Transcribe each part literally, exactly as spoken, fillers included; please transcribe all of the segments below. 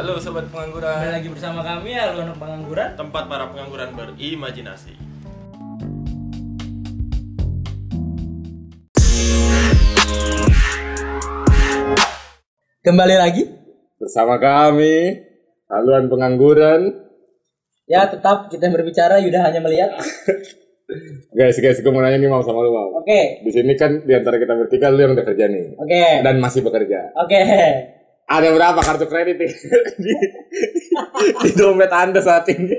Halo Sobat Pengangguran. Kembali lagi bersama kami Haluan Pengangguran, tempat para pengangguran berimajinasi. Kembali lagi bersama kami Haluan Pengangguran. Ya, tetap kita berbicara, Yuda hanya melihat. Guys, guys, gue mau nanya nih mau sama lu mau. Oke. Okay. Di sini kan di antara kita bertiga lu yang udah kerja nih. Oke. Okay. Dan masih bekerja. Oke. Okay. Ada berapa kartu kredit nih? di, di dompet Anda saat ini?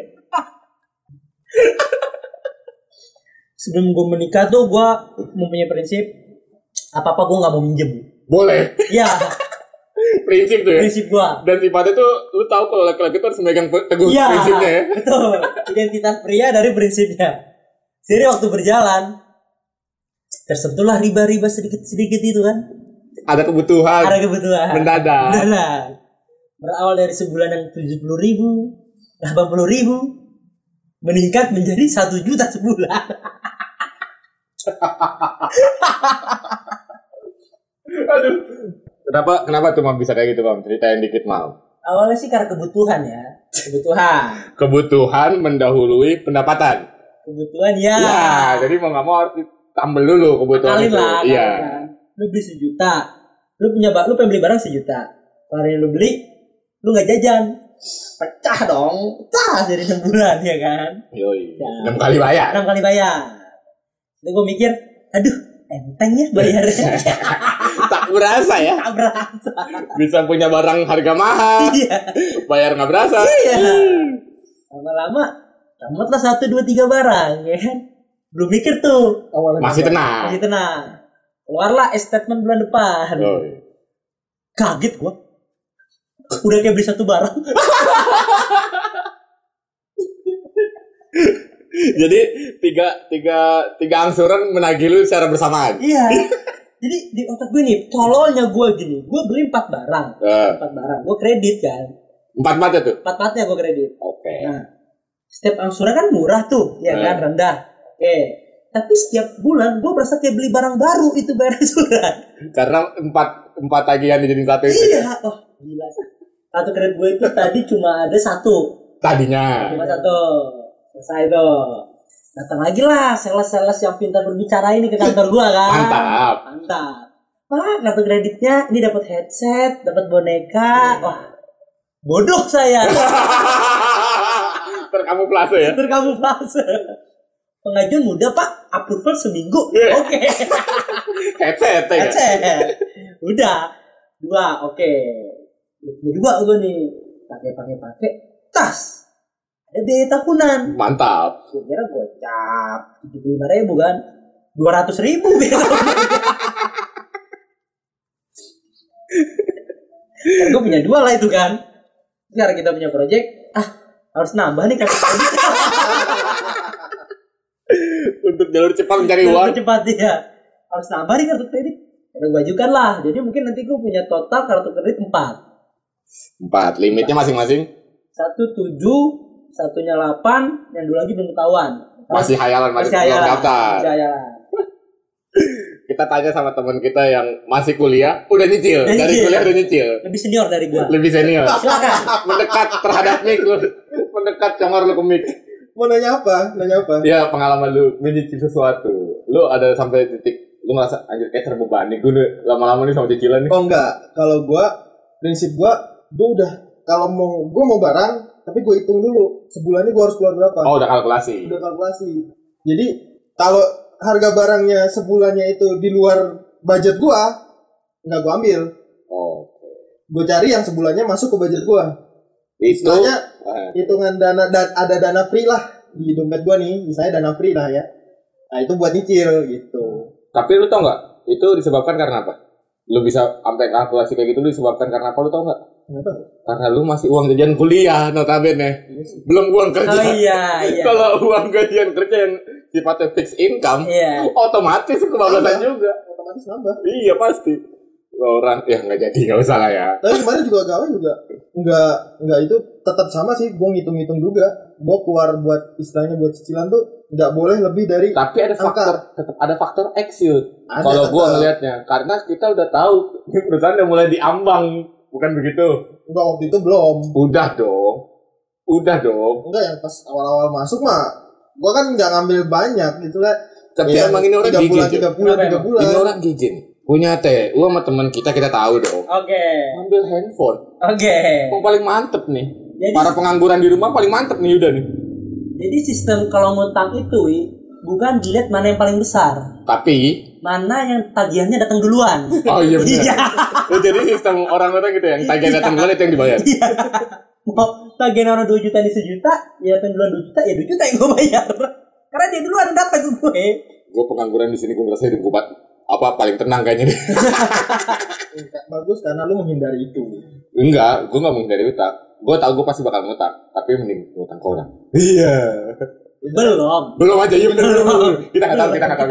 Sebelum gue menikah tuh gue mempunyai prinsip apa apa gue nggak mau minjem. Boleh. Iya. Prinsip tuh ya. Prinsip gue. Dan sifatnya tuh lu tahu kalau laki-laki tuh harus memegang teguh ya, prinsipnya ya. Betul. Identitas pria dari prinsipnya. Jadi waktu berjalan tersentuhlah riba-riba sedikit-sedikit itu kan. Ada kebutuhan. Ada kebutuhan. Mendadak. Mendadak. Berawal dari sebulan yang tujuh puluh ribu, delapan puluh ribu, meningkat menjadi satu juta sebulan. Aduh. Kenapa? Kenapa tuh Mam bisa kayak gitu Mam? Ceritain dikit Mam. Awalnya sih karena kebutuhan ya. Kebutuhan. Kebutuhan mendahului pendapatan. Kebutuhan ya. Ya, jadi mau nggak mau harus ditambel dulu kebutuhan. Akalin lah. Iya. Lu beli sejuta, lu punya lu pengen beli barang sejuta. Hari lu beli, lu nggak jajan, pecah dong, pecah jadi enam bulan ya kan. Yoi. Enam ya. kali bayar. Enam kali bayar. Terus gue mikir, aduh, enteng ya bayarnya. Tak berasa ya. Tak berasa. Bisa punya barang harga mahal. Iya. Bayar nggak berasa. Iya. Lama-lama. Tamatlah satu dua tiga barang, ya kan? Belum mikir tuh. Awalnya masih tenang. Masih tenang. Keluarlah statement bulan depan. Oh, iya. Kaget gua. Udah kayak beli satu barang. Jadi tiga tiga tiga angsuran menagih lu secara bersamaan. Iya. Jadi di otak gue nih, tololnya gue gini. Gue beli empat barang. Uh. Empat barang. Gue kredit kan. Empat empatnya tuh. Empat empatnya gue kredit. Oke. Okay. Nah. Setiap angsuran kan murah tuh, ya kan, rendah. Oke. Okay. Tapi setiap bulan gue berasa kayak beli barang baru itu bayar angsuran. Karena empat empat tagihan dijadiin satu itu. Iya, kan? Oh gila. Kartu kredit gue itu tadi cuma ada satu. Tadinya. Cuma satu. Selesai tuh. Datang lagi lah sales-sales yang pintar berbicara ini ke kantor gue kan. Mantap. Mantap. Wah, kartu kreditnya ini dapat headset, dapat boneka. Yeah. Wah, bodoh saya. Terkamuflase ya? Terkamuflase. Pengajuan muda Pak, approval seminggu. Yeah. Oke. Okay. Headset. Headset. Udah. Dua, oke. Okay. Dua gue nih. Pakai-pakai-pakai. Tas. Ada biaya tahunan. Mantap. Kira-kira gocap. tujuh puluh lima ribu kan? dua ratus ribu biaya tahunan. Karena gue punya dua lah itu kan. Karena kita punya project. Ah. Harus nambah nih kartu kredit. Untuk jalur cepat mencari uang. Jalur cepat ya. Harus nambah nih kartu kredit. Udah bajukan lah. Jadi mungkin nanti gue punya total kartu kredit empat. empat. Limitnya masing-masing? Satu tujuh. Satunya delapan. Yang dua lagi belum ketahuan. Masih hayalan. Masih, masih hayalan. Daftar. Masih hayalan. Kita tanya sama teman kita yang masih kuliah, udah nyicil. Dari, dari kuliah udah nyicil. Lebih senior dari gua. Lebih senior. Silakan. Mendekat terhadap mic lu. Mendekat congor lu ke mic. Mau nanya apa? Nanya apa? Ya, pengalaman lu menyicil sesuatu. Lu ada sampai titik lu merasa anjir kayak terbebani gua lama-lama nih sama cicilan nih. Oh enggak. Kalau gua prinsip gua gua udah kalau mau gua mau barang, tapi gua hitung dulu sebulannya gua harus keluar berapa. Oh, udah kalkulasi. Udah kalkulasi. Jadi kalau harga barangnya sebulannya itu di luar budget gua, nggak gua ambil. Oh. Gua cari yang sebulannya masuk ke budget gua. Itu. Misalnya, eh. hitungan dana da, ada dana free lah di dompet gua nih, misalnya dana free lah ya. Nah itu buat nyicil gitu. Tapi lu tau nggak? Itu disebabkan karena apa? Lu bisa sampai kalkulasi kayak gitu lu disebabkan karena apa? Lu tau nggak? Kenapa? Karena lu masih uang gajian kuliah, notabene. Yes. Belum uang kerja. Oh iya. iya. Kalau uang gajian kerja yang sifatnya fixed income, yeah. otomatis kebablasan juga. Otomatis nambah. Iya pasti. Orang ya nggak jadi nggak usah lah ya. Tapi kemarin juga gawe juga nggak nggak itu tetap sama sih. Gue ngitung-ngitung juga. Gue keluar buat istilahnya buat cicilan tuh nggak boleh lebih dari. Tapi ada faktor tetap ada faktor exit. Kalau gue ngelihatnya karena kita udah tahu perusahaan udah mulai diambang. Bukan begitu? Enggak, waktu itu belum. Udah dong. Udah dong. Enggak, yang pas awal-awal masuk mah, gua kan nggak ngambil banyak gitu lah. Tapi ya, emang ini orang gigih. tiga bulan, tiga bulan, tiga bulan. Ini orang gigih. Punya teh, gua sama teman kita kita tahu dong. Oke. Okay. Ambil handphone. Oke. Okay. Yang paling mantep nih. Jadi, para pengangguran di rumah paling mantep nih udah nih. Jadi sistem kalau ngutang itu bukan dilihat mana yang paling besar. Tapi mana yang tagihannya datang duluan. Oh iya benar. Iya. Jadi sistem orang-orang gitu yang tagihan datang duluan itu yang dibayar. Iya. Mau tagihan orang dua juta di sejuta, ya datang duluan dua juta, ya dua juta yang gue bayar. Karena dia duluan datang gue. Gue pengangguran di sini gue merasa hidup gue apa paling tenang kayaknya. Bagus karena lu menghindari itu. Enggak, gue nggak menghindari utang. Gue tau gue pasti bakal ngutang, tapi mending ngutang ke orang. Iya. Belum. Belum aja, iya bener. Kita nggak tahu, kita nggak tahu.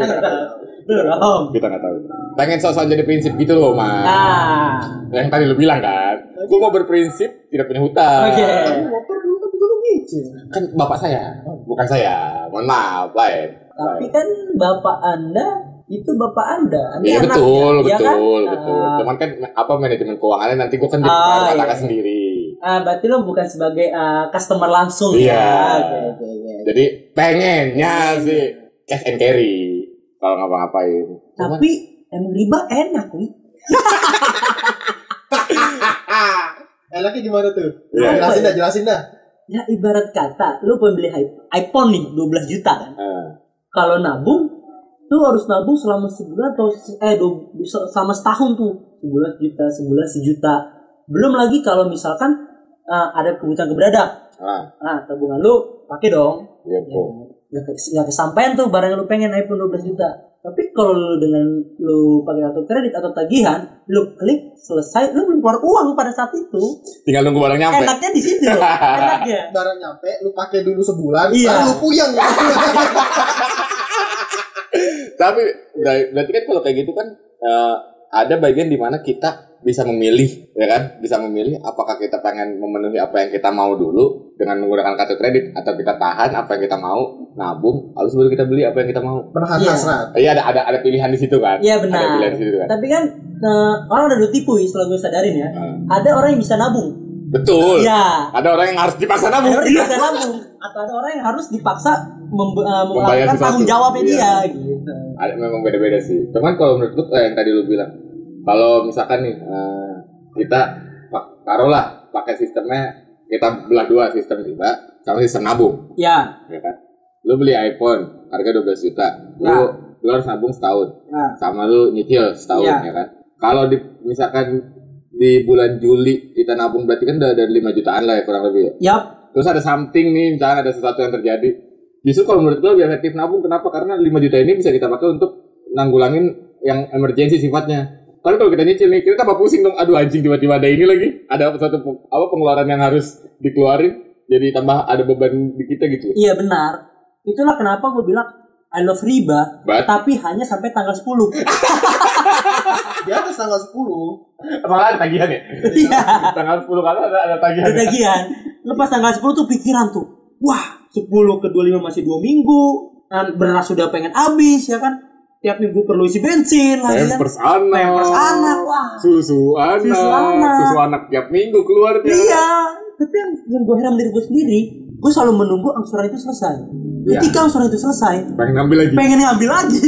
Belum. Kita nggak tahu. Pengen sok-sok jadi prinsip gitu loh, Mas. Nah. Yang tadi lu bilang kan, gue mau berprinsip tidak punya hutang. Oke. Tapi mau perlu tapi gue ngicil. Kan bapak saya, bukan saya. Mohon maaf, lain. Tapi kan bapak anda itu bapak anda, anda iya betul, ya, betul, ya kan? Betul. Uh, Cuman kan apa manajemen keuangannya nanti gue kan dipakaikan uh, iya. sendiri. Ah, uh, berarti lo bukan sebagai uh, customer langsung iya. ya? Okay, okay, yeah. Jadi pengennya sih cash and carry kalau ngapa-ngapain. Tapi emang riba enak nih. Enaknya gimana tuh? Yeah. Jelasin dah, jelasin dah. Ya ibarat kata, lo pembeli iPhone nih dua belas juta kan? Uh. Kalau nabung lu harus nabung selama sebulan atau eh do, selama setahun tuh sebulan juta sebulan sejuta. Belum lagi kalau misalkan uh, ada kebutuhan keberadaban, ah. nah tabungan lu pakai dong. Iya kok. Nggak kesampaian tuh barang yang lu pengen iPhone dua belas juta. Tapi kalau lu dengan lu pakai kartu kredit atau tagihan, lu klik selesai, lu belum keluar uang pada saat itu. Tinggal nunggu barang nyampe. Enaknya di situ. Enaknya barang nyampe, lu pakai dulu sebulan, iya. Lalu lu puyeng. Tapi berarti kan kalau kayak gitu kan uh, ada bagian di mana kita bisa memilih, ya kan? Bisa memilih apakah kita pengen memenuhi apa yang kita mau dulu dengan menggunakan kartu kredit atau kita tahan apa yang kita mau, nabung, lalu baru kita beli apa yang kita mau. Menahan hasrat. Iya, ada ada ada pilihan di situ kan? Iya benar. Ada pilihan di situ kan. Tapi kan uh, orang udah ditipu setelah gue sadarin ya. Hmm. Ada orang yang bisa nabung. Betul. Ya. Ada orang yang harus dipaksa nabung. Ada orang yang dipaksa nabung. Atau ada orang yang harus dipaksa mem- melakukan tanggung jawabnya dia. Gitu. Ada memang beda-beda sih. Cuman kalau menurut lu eh, yang tadi lu bilang, kalau misalkan nih eh, kita taruhlah pakai sistemnya kita belah dua, sistem riba sama sistem nabung. Iya. Ya kan? Lu beli iPhone harga dua belas juta. Lu, nah. lu harus nabung setahun. Nah. Sama lu nyicil setahun ya, ya kan. Kalau di, misalkan di bulan Juli kita nabung berarti kan udah ada lima jutaan lah ya kurang lebih ya. Yap. Terus ada something nih, misalnya ada sesuatu yang terjadi. Justru kalau menurut gue lebih efektif nabung, kenapa? Karena lima juta ini bisa kita pakai untuk nanggulangin yang emergency sifatnya. Kan kalau kita nyicil nih, kita tambah pusing dong. Aduh anjing, tiba-tiba ada ini lagi. Ada satu apa pengeluaran yang harus dikeluarin. Jadi tambah ada beban di kita gitu. Iya benar. Itulah kenapa gue bilang I love riba, but? Tapi hanya sampai tanggal sepuluh. Di atas tanggal sepuluh. Malah ada tagihan ya? Iya. Tanggal sepuluh kan ada, ada tagihan. Ada tagihan. Lepas tanggal sepuluh tuh pikiran tuh. Wah, sepuluh ke dua puluh lima masih dua minggu. Beras sudah pengen habis ya kan? Tiap minggu perlu isi bensin. Pampers anak. Pampers anak. Wah. Susu anak. Susu anak. Susu anak tiap minggu keluar. Iya. Tapi yang, yang gue heran dari gue sendiri, gue selalu menunggu angsuran itu selesai. Ketika ya. Surat itu selesai, pengen ngambil lagi. Pengen ngambil lagi.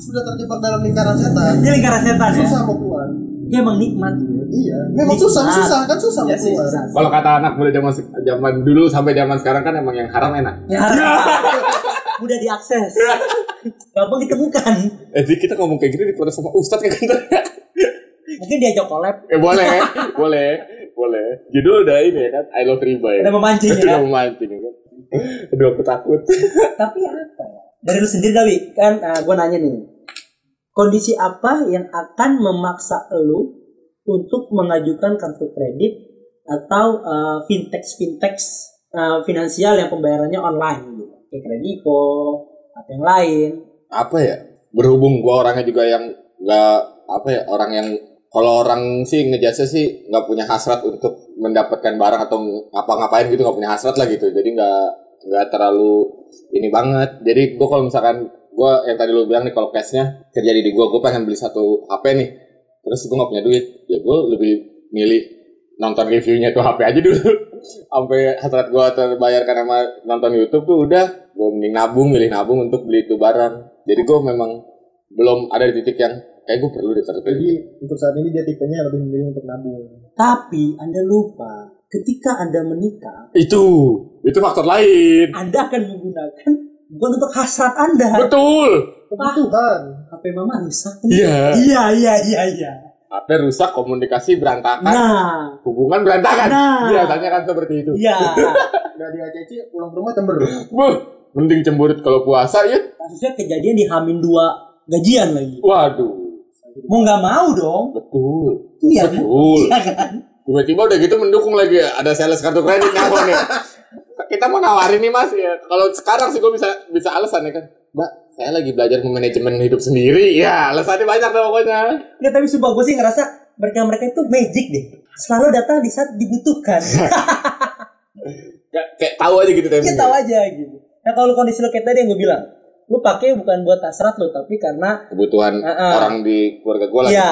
Sudah terjebak dalam lingkaran setan. Dia lingkaran setan. Susah ya? Mau keluar. Dia emang nikmat. Iya. Memang nikmat. susah, susah kan susah ya, mau keluar. Susah. Kalau kata anak muda zaman zaman dulu sampai zaman sekarang kan emang yang haram enak. Ya, haram. Mudah diakses. Gampang ditemukan. Eh, jadi kita ngomong kayak gini diprotes sama ustaz kayak gitu. Mungkin diajak collab. Eh boleh, boleh, boleh. Judul udah ini ya kan, I love riba ya. Udah memancing ya. Udah memancing ya. Aduh aku takut. Tapi apa ya? Dari lu sendiri Dawi, kan uh, gue nanya nih, kondisi apa yang akan memaksa lu untuk mengajukan kartu kredit atau uh, fintech-fintech uh, finansial yang pembayarannya online gitu, kayak Kredivo atau yang lain? Apa ya? Berhubung gue orangnya juga yang nggak apa ya, orang yang kalau orang sih ngejasa sih nggak punya hasrat untuk mendapatkan barang atau ngapa-ngapain gitu, nggak punya hasrat lah gitu. Jadi nggak nggak terlalu ini banget. Jadi gue kalau misalkan gue yang tadi lo bilang nih kalau cashnya terjadi di gue, gue pengen beli satu H P nih. Terus gue nggak punya duit, ya gue lebih milih nonton reviewnya tuh H P aja dulu. Sampai hasrat gue terbayarkan sama nonton YouTube tuh udah gue mending nabung, milih nabung untuk beli itu barang. Jadi gue memang belum ada di titik yang kayak gue perlu ditaruh. Jadi untuk saat ini dia tipenya lebih memilih untuk nabung. Tapi Anda lupa ketika Anda menikah, itu itu faktor lain. Anda akan menggunakan bukan untuk hasrat Anda. Betul. Kebutuhan. H P mama rusak. Iya. Iya iya iya iya. H P rusak, komunikasi berantakan. Nah, hubungan berantakan. Nah. Iya, tanya kan seperti itu. Iya. Udah dia ceci pulang rumah cemberut. Wah, mending cemberut kalau puasa ya. Kasusnya kejadian di Hamin dua gajian lagi. Waduh. Mau enggak mau dong. Betul. Iya. Betul. Iya kan? Tiba-tiba udah gitu mendukung lagi ada sales kartu kredit ngapain nih. Kita mau nawarin nih Mas ya. Kalau sekarang sih gue bisa bisa alasan ya kan. Mbak, saya lagi belajar manajemen hidup sendiri. Ya, alasannya banyak deh pokoknya. Ya tapi sumpah gue sih ngerasa mereka-mereka itu magic deh. Selalu datang di saat dibutuhkan. Kayak tahu aja gitu. Kayak tahu aja gitu. Nah kalau kondisi lo kayak tadi yang gue bilang, lo pakai bukan buat hasrat lo, tapi karena kebutuhan uh-uh. orang di keluarga gue lah. Iya.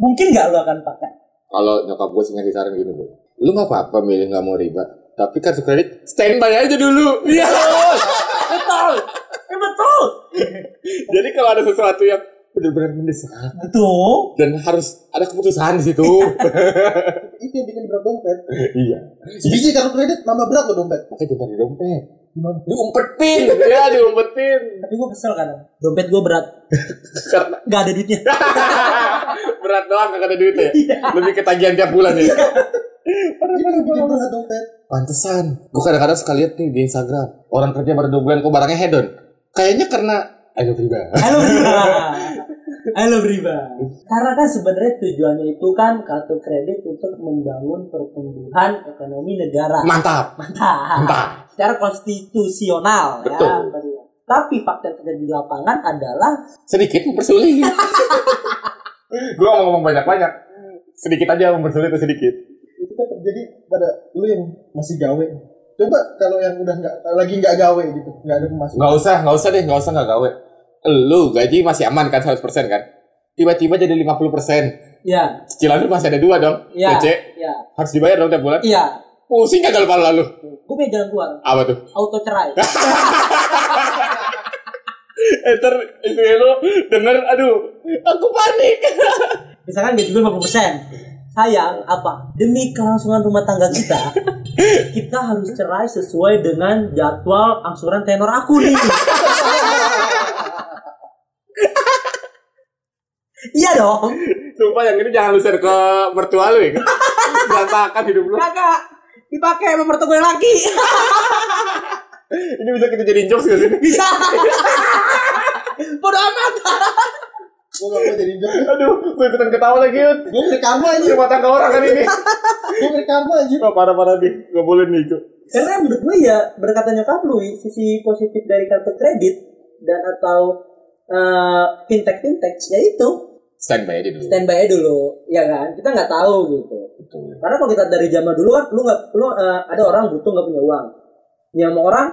Mungkin nggak lo akan pakai. Kalau nyokap gue sengaja saran gini, bu, lu nggak apa-apa milih nggak mau riba, tapi kartu kredit standby aja dulu. Iya, betul, ya, betul. Jadi kalau ada sesuatu yang benar-benar mendesak, betul, dan harus ada keputusan di situ. Itu yang bikin berat dompet. Iya. Biji kartu kredit nambah berat loh dompet. Pakai dompet di dompet. Gimana? Diumpetin, ya diumpetin. Tapi gue kesel kadang. Dompet gue berat. Karena nggak ada duitnya. Berat doang gak ada duitnya. Iya. Lebih ketagihan tiap bulan ya. Pantesan. Gue kadang-kadang suka lihat nih di Instagram orang kerja baru dua bulan kok barangnya hedon. Kayaknya karena ayo riba. Ayo riba. Ayo riba. Karena kan sebenarnya tujuannya itu kan kartu kredit untuk membangun pertumbuhan ekonomi negara. Mantap. Mantap. Mantap. Secara konstitusional. Betul. Ya. Tapi fakta yang terjadi di lapangan adalah sedikit mempersulit. Gue ngomong banyak-banyak, sedikit aja mempersulit sedikit. Itu kan terjadi pada lu yang masih gawe. Coba kalau yang udah nggak lagi nggak gawe gitu, nggak ada pemasukan. Nggak usah, nggak usah deh, nggak usah nggak gawe. Lu gaji masih aman kan seratus persen kan? Tiba-tiba jadi lima puluh persen. Iya. Cicilan lu masih ada dua dong. Iya. Iya. Harus dibayar dong tiap bulan. Iya. Pusing gagal pala lu. Gue punya jalan keluar. Apa tuh? Auto cerai. Enter istri lu denger, aduh, aku panik. Misalkan gaji gue lima puluh persen. Sayang, apa? Demi kelangsungan rumah tangga kita, kita harus cerai sesuai dengan jadwal angsuran tenor aku nih. Iya dong. Sumpah yang ini jangan lu share ke mertua lu ya. Berantakan hidup lu. Kakak, dipakai sama mertua gue lagi. Ini bisa kita jadi jokes gak sih? Bisa. Bodoh amat. Gue gak mau jadi jokes. Aduh, gue ikutan ketawa lagi. Gue rekam aja. Rumah tangga orang kan ini. Gue rekam aja. Wah, parah-parah nih. Gak boleh nih itu. Karena menurut gue ya, berkata nyokap lu, sisi positif dari kartu kredit dan atau uh, fintech-fintech ya itu standby aja dulu. Standby aja dulu, ya kan? Kita nggak tahu gitu. Betul. Karena kalau kita dari zaman dulu kan, lu nggak, lu uh, ada orang butuh nggak punya uang. Yang mau orang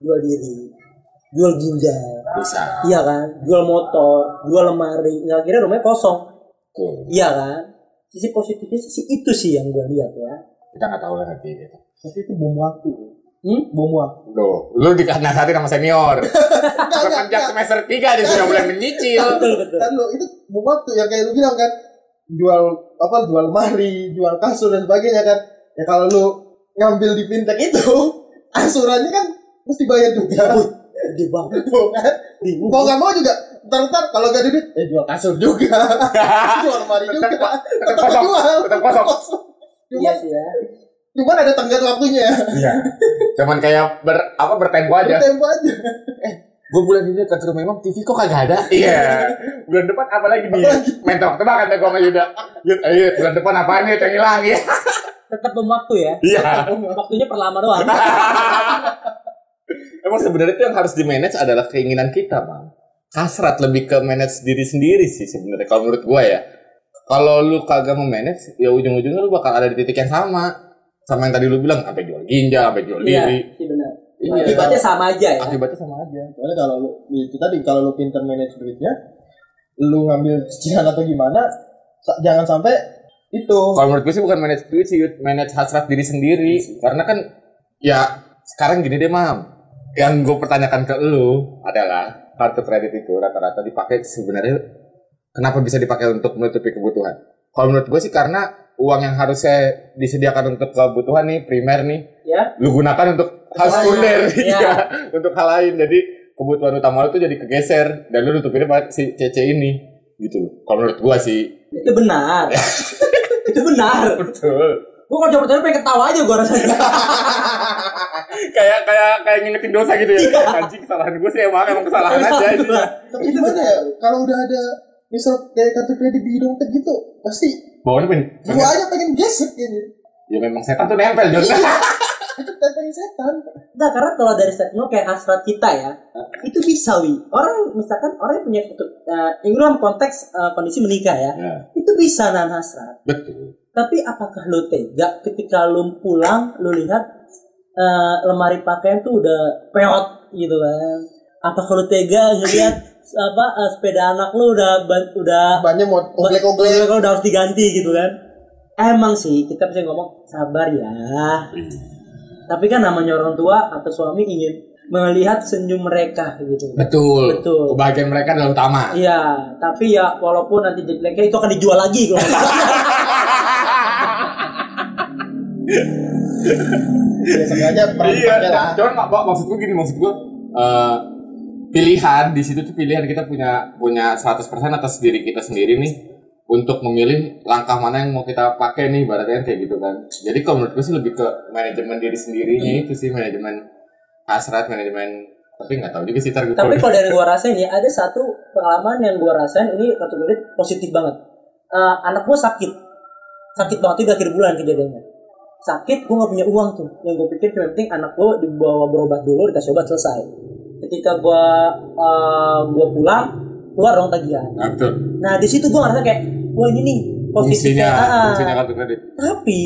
jual diri, jual ginjal, bisa, iya kan, jual motor, jual lemari, nggak kira rumahnya kosong, okay. Iya kan, sisi positifnya sisi itu sih yang gue lihat ya. Kita nggak tahu lah nanti itu. Tapi itu bom waktu, hmm? bom waktu. Lo, lo dikasih sama senior. Semenjak semester tiga dia sudah mulai menyicil. Betul betul. Kan lo itu bom waktu yang kayak lo bilang kan, jual apa, jual lemari, jual kasur dan sebagainya kan. Ya kalau lo ngambil di fintech itu, asurannya kan mesti bayar juga. Gede banget. Mau gak mau juga. Ntar-ntar kalau gak ada duit, eh jual kasur juga. Jual lemari juga. Tetap jual. Tetap kosong. Iya sih ya. Cuman ada tenggat waktunya. Iya. Cuman kayak ber, apa, bertempo aja. Bertempo aja. Eh, gue bulan ini ke rumah emang T V kok kagak ada. Iya. Bulan depan apa lagi nih? Main tebak-tebak kata gue sama Yuda. Ayo, bulan depan apaan nih? Yang hilang ya. Tetap bom waktu ya. Iya. Waktunya perlama doang. Emang sebenarnya itu yang harus di-manage adalah keinginan kita, Bang. Hasrat lebih ke manage diri sendiri sih sebenarnya kalau menurut gua ya. Kalau lu kagak memanage, ya ujung-ujungnya lu bakal ada di titik yang sama. Sama yang tadi lu bilang, sampai jual ginjal, sampai jual diri. Iya, benar. Iya. Akibatnya sama aja ya. Akibatnya sama aja. Soalnya kalau lu itu tadi kalau lu pintar manage duitnya, lu ngambil cicilan atau gimana, jangan sampai itu. Kalau menurut gue sih bukan manage duit sih, manage hasrat diri sendiri. Yes. Karena kan ya sekarang gini deh, Mam. Yang gue pertanyakan ke lu adalah kartu kredit itu rata-rata dipakai sebenarnya kenapa bisa dipakai untuk menutupi kebutuhan? Kalau menurut gue sih karena uang yang harusnya disediakan untuk kebutuhan nih primer nih, ya, lu gunakan untuk hal sekunder, ya. Ya, untuk hal lain. Jadi kebutuhan utama lu tuh jadi kegeser dan lu nutupinnya buat si C C ini gitu. Kalau menurut gue sih itu benar. Itu benar. Betul. Gue kalau jawab-jawab pengen ketawa aja gue rasanya. Kayak kayak kayak ngingetin dosa gitu ya. Anjing, kesalahan gue sih emang emang kesalahan aja itu. Tapi gimana ya kalau udah ada misal kayak kartu kredit di dompet gitu pasti bawahnya pengen gue aja pengen gesek gitu. Ya memang setan tuh nempel dosa. Tentang setan. Nah karena kalau dari statement kayak hasrat kita ya itu bisa wi. Orang misalkan orang yang punya uh, ini dalam konteks uh, kondisi menikah ya, ya. Itu bisa nahan hasrat. Betul. Tapi apakah lo tega ketika lo pulang lo lihat uh, lemari pakaian tuh udah peot gitu kan? Apakah lo tega ngelihat apa uh, sepeda anak lo udah ban, udah bannya mau oglek-oglek kalau udah harus diganti gitu kan? Emang sih kita bisa ngomong sabar ya. Tapi kan namanya orang tua atau suami ingin melihat senyum mereka gitu. Betul. Betul. Kebahagiaan mereka adalah utama. Iya, tapi ya walaupun nanti jeleknya itu akan dijual lagi kalau ya, sengaja perangkatnya lah. Cuman maksud gue gini, maksud gue uh, pilihan di situ tuh pilihan kita punya punya seratus persen atas diri kita sendiri nih untuk memilih langkah mana yang mau kita pakai nih, baratnya kayak gitu kan. Jadi kalau menurut gue sih lebih ke manajemen diri sendirinya hmm. itu sih, manajemen hasrat, manajemen. Tapi nggak tahu juga sih tar. Tapi kalau dari gue rasain ya ada satu pengalaman yang gue rasain ini kategori positif banget. Uh, anak gue sakit, sakit banget di akhir bulan kejadiannya. Sakit, gue gak punya uang tuh. Yang gue pikir yang penting anak gue dibawa berobat dulu, dikasih obat, selesai. Ketika gue uh, gue pulang, keluar dong tagihan. Betul. Nah di situ gue ngerasa kayak, wah ini nih posisinya. Fungsinya kartu kredit. Tapi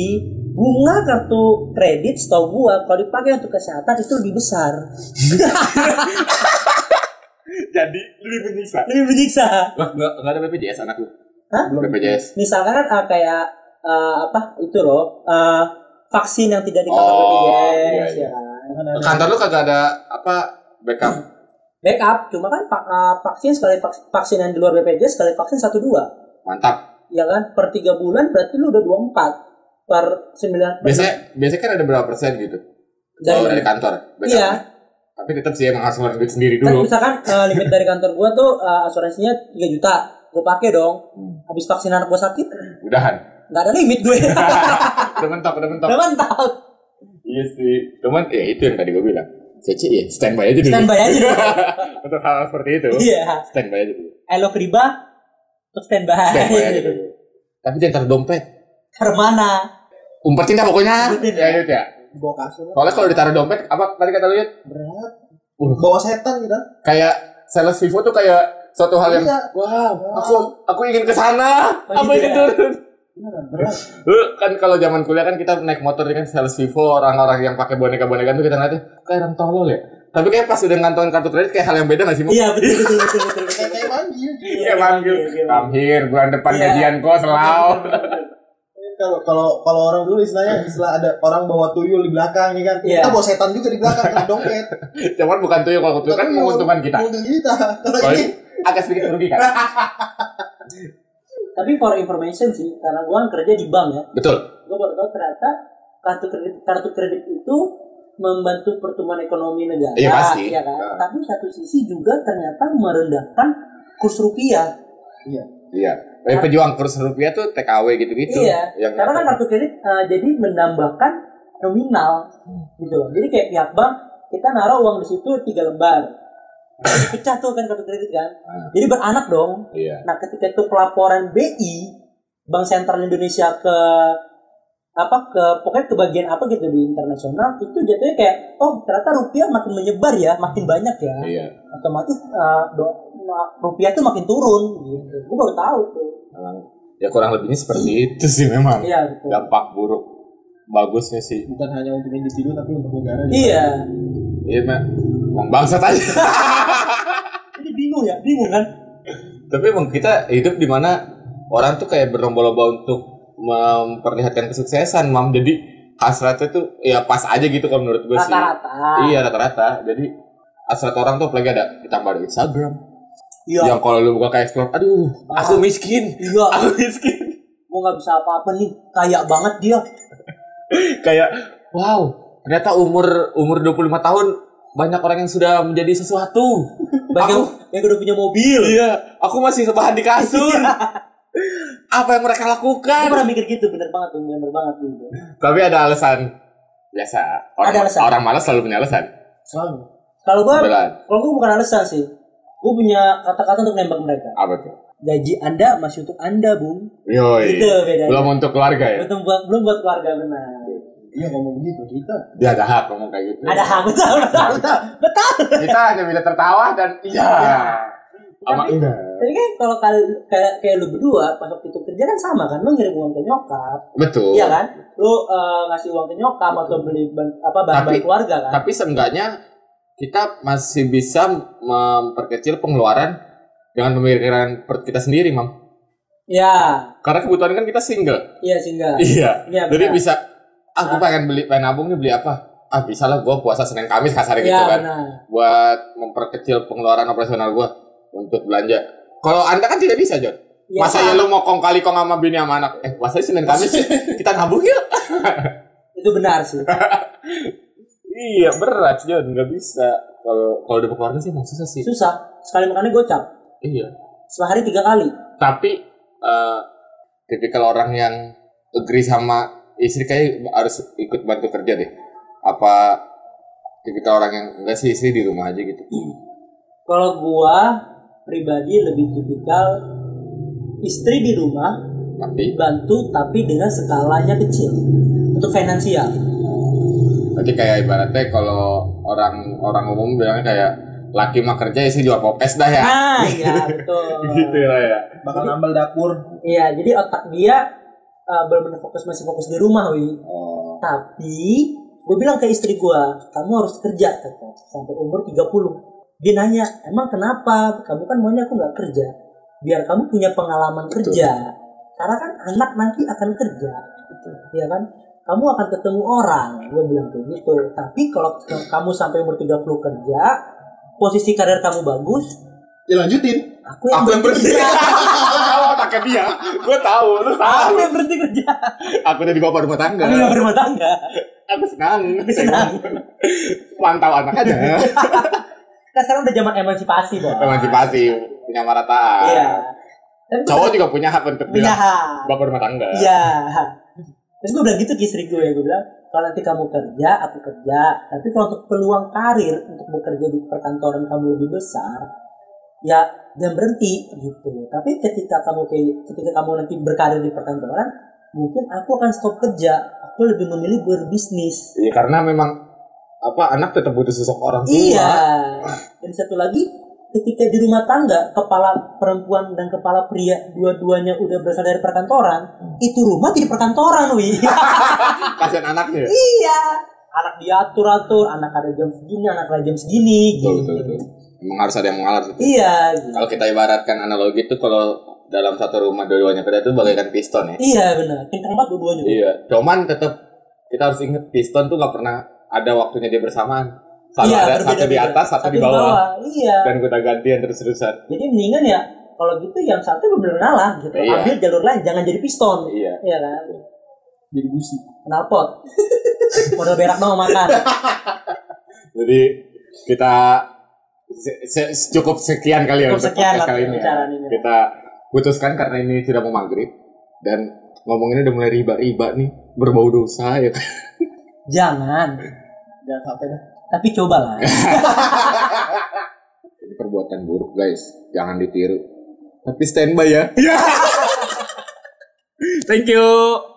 bunga kartu kredit, setahu gue kalau dipakai untuk kesehatan itu lebih besar. Jadi lebih menyiksa. Lebih menyiksa. Wah, nggak nggak ada B P J S anak lu? Hah? B P J S. Misalkan uh, kayak uh, apa itu loh? Uh, vaksin yang tidak dipakai B P J S ya. Kantor lu kagak ada apa backup? Backup, cuma kan vaksin sekali vaksin yang di luar B P J S sekali vaksin satu dua. Mantap. Ya kan per tiga bulan berarti lu udah dua puluh empat per sembilan. Biasanya biasanya kan ada berapa persen gitu? Kalau dari kantor. Iya. Tapi tetap sih emang harus duit sendiri dulu. Kan misalkan uh, limit dari kantor gua tuh uh, asuransinya tiga juta. Gua pakai dong. Habis vaksin anak gua sakit, udahan. Gak ada limit gue. Udah mentok, udah mentok. Udah mentok. Iya sih. Cuman ya itu yang tadi gue bilang. C C ya, standby aja dulu. Standby aja dulu. Untuk hal seperti itu. Iya. Standby aja dulu. I love riba. Untuk standby. Standby aja dulu. Tapi jangan taruh dompet. Taruh mana? Umpetin dah pokoknya. Umpetin ya. Iya ya. Bawa kasur. Soalnya kalau ditaruh dompet, apa tadi kata lu ya? Berat. Uh. Bawa setan gitu. Kayak sales Vivo tuh kayak suatu hal yang. Iya. Wow, wow. Aku aku ingin kesana. Aku ingin turun. Lu kan kalau zaman kuliah kan kita naik motor kan sales Vivo, orang-orang yang pakai boneka-boneka itu kita ngeliatnya kayak orang tolol ya. Tapi kayak pas udah ngantongin kartu kredit kayak hal yang beda nggak sih? Iya betul betul betul betul. Kayak manggil. Kayak manggil. Tamhir bulan depan gajian kok selau. Kalau kalau kalau orang dulu istilahnya istilah ada orang bawa tuyul di belakang nih kan. Kita bawa setan juga di belakang kan dompet. Cuman bukan tuyul, kalau tuyul kan menguntungkan kita. Untung kita. Kalau ini agak sedikit merugikan. Tapi for information sih, karena gue kan kerja di bank ya. Betul. Gue baru tahu ternyata kartu kredit kartu kredit itu membantu pertumbuhan ekonomi negara. Iya pasti. Ya kan? Nah. Tapi satu sisi juga ternyata merendahkan kurs rupiah. Iya. Iya. Eh, pejuang kurs rupiah tuh T K W gitu-gitu. Iya. Yang karena kan kartu kredit uh, jadi menambahkan nominal gitu. Jadi kayak pihak bank kita naruh uang di situ tiga lembar. Pecah tuh kan kartu kredit kan, jadi beranak dong. Iya. Nah ketika itu pelaporan B I, Bank Sentral Indonesia ke apa ke pokoknya ke bagian apa gitu di internasional itu jatuhnya kayak oh ternyata rupiah makin menyebar ya, makin banyak ya. Iya. Otomatis uh, do, rupiah tuh makin turun. Gitu. Gue baru tahu tuh. Ya kurang lebihnya seperti itu sih memang. Iya, betul. Dampak buruk, bagusnya sih. Bukan hanya untuk individu tapi untuk negara. Iya. Iya mak. Bang bangsat aja. Jadi bingung ya, bingung kan? Tapi emang kita hidup di mana orang tuh kayak berlomba-lomba untuk memperlihatkan kesuksesan, Mam. Jadi hasratnya tuh ya pas aja gitu kalau menurut gue sih. Rata-rata. Iya, rata-rata. Jadi hasrat orang tuh apalagi ada ditambah di Instagram. Iya. Yang kalau lu buka kayak explore, aduh, ah. aku miskin. Iya, aku miskin. Mau enggak bisa apa-apa nih, kaya banget dia. Kayak wow, ternyata umur umur dua puluh lima tahun banyak orang yang sudah menjadi sesuatu. Banyak aku, yang udah punya mobil. Iya, aku masih rebahan di kasur. Apa yang mereka lakukan? Aku pernah mikir gitu, bener banget, bener banget gitu. Tapi ada alasan. Biasa orang, ada alasan. Orang malas selalu punya alasan. Selalu. Kalau gua, kalau gua bukan alasan sih. Gua punya kata-kata untuk nembak mereka. Apa tuh? Gaji Anda masih untuk Anda, Bung. Yoi. Itu bedanya. Belum untuk keluarga ya. Belum buat, belum buat keluarga, benar. Iya, ngomong gitu kita. Dia ada hak ngomong kayak gitu. Ada hak, betul, betul, betul. Betul. Kita hanya bisa tertawa dan iya. Ya. Sama ini. Tapi kan kalau kayak kayak lu berdua pas waktu itu kerja kan sama kan, lu ngirim uang ke nyokap. Betul. Iya kan? Lu uh, ngasih uang ke nyokap betul. Atau beli ban, apa bahan-bahan keluarga kan. Tapi seenggaknya kita masih bisa memperkecil pengeluaran dengan pemikiran kita sendiri, Mam. Iya. Karena kebutuhan kan kita single. Iya, single. Iya. Ya, jadi benar. Bisa ah, gue pengen beli, pengen nabung nih beli apa? Ah, bisa lah gue puasa Senin Kamis kasar ya, gitu kan. Benar. Buat memperkecil pengeluaran operasional gue untuk belanja. Kalau Anda kan tidak bisa, Jon. Ya, masa ya lo mau kong kali kong sama bini sama anak. Eh, puasa Senin Kamis kita nabung yuk. Itu benar sih. Iya, berat, Jon. Gak bisa. Kalau kalau udah keluarga sih emang susah sih. Susah. Sekali makannya gocap. Iya. Sehari tiga kali. Tapi uh, tipikal orang yang agree sama istri kayak harus ikut bantu kerja deh. Apa tipikal orang yang enggak sih istri di rumah aja gitu? Kalau gua pribadi lebih tipikal istri di rumah, tapi bantu tapi dengan skalanya kecil untuk finansial. Berarti kayak ibaratnya kalau orang-orang umum bilangnya kayak laki mah kerja istri jual popes dah ya. Ah iya betul. Gitu lah ya. Bakal nambal dapur. Iya jadi otak dia Uh, bener-bener fokus masih fokus di rumah, wi. Oh. Tapi gue bilang ke istri gue, kamu harus kerja kata, sampai umur tiga puluh. Dia nanya, emang kenapa? Kamu kan maunya aku nggak kerja, biar kamu punya pengalaman kerja. Betul. Karena kan anak nanti akan kerja, betul. Ya kan? Kamu akan ketemu orang. Gue bilang kayak gitu. Tapi kalau kamu sampai umur tiga puluh kerja, posisi karir kamu bagus, ya lanjutin. Aku yang, aku yang berhenti. Tahu otaknya dia. Gue tahu, lu tahu. Aku yang berhenti kerja. Aku udah dibawa rumah tangga. Aku dibawa rumah tangga. Aku senang. Aku senang. Mantau anak aja. Nah sekarang udah zaman emansipasi, Bang. Emansipasi, penyamarataan. Iya. Cowok juga punya hak untuk bilang bawa rumah tangga. Iya. Terus gue bilang gitu ke istri gue, gue bilang, kalau nanti kamu kerja, aku kerja. Tapi kalau untuk peluang karir untuk bekerja di perkantoran kamu lebih besar, ya jangan berhenti gitu. Tapi ketika kamu ketika kamu nanti berkarir di perkantoran, mungkin aku akan stop kerja. Aku lebih memilih berbisnis. Iya karena memang apa anak tetap butuh sosok orang tua. Iya. Dan satu lagi, ketika di rumah tangga kepala perempuan dan kepala pria dua-duanya udah berasal dari perkantoran, hmm. itu rumah jadi perkantoran, wi. Kasihan anaknya. Iya. Anak diatur-atur, anak ada jam segini, anak ada jam segini. Betul, gitu. Betul, betul. Emang harus ada yang mengalir gitu. Iya. Gitu. Kalau kita ibaratkan analogi itu kalau dalam satu rumah dua-duanya kerja itu bagaikan piston ya. Iya benar. Kencang banget dua-duanya. Iya. Cuman tetap kita harus ingat piston tuh nggak pernah ada waktunya dia bersamaan. Selalu iya, ada satu di atas, satu, satu di bawah. Iya. Dan kita gantian terus-terusan. Jadi mendingan ya kalau gitu yang satu benar-benar ngalah gitu. Iya. Ambil jalur lain, jangan jadi piston. Iya. Iya kan. Jadi busi. Knalpot. Modal berak dong makan. Jadi kita cukup sekian kali ya untuk podcast kali ini ya. Kita putuskan karena ini sudah mau maghrib dan ngomonginnya udah mulai riba-riba nih, berbau dosa ya. Jangan, jangan sampai dah. Tapi cobalah. Ini perbuatan buruk guys, jangan ditiru. Tapi standby ya. Thank you.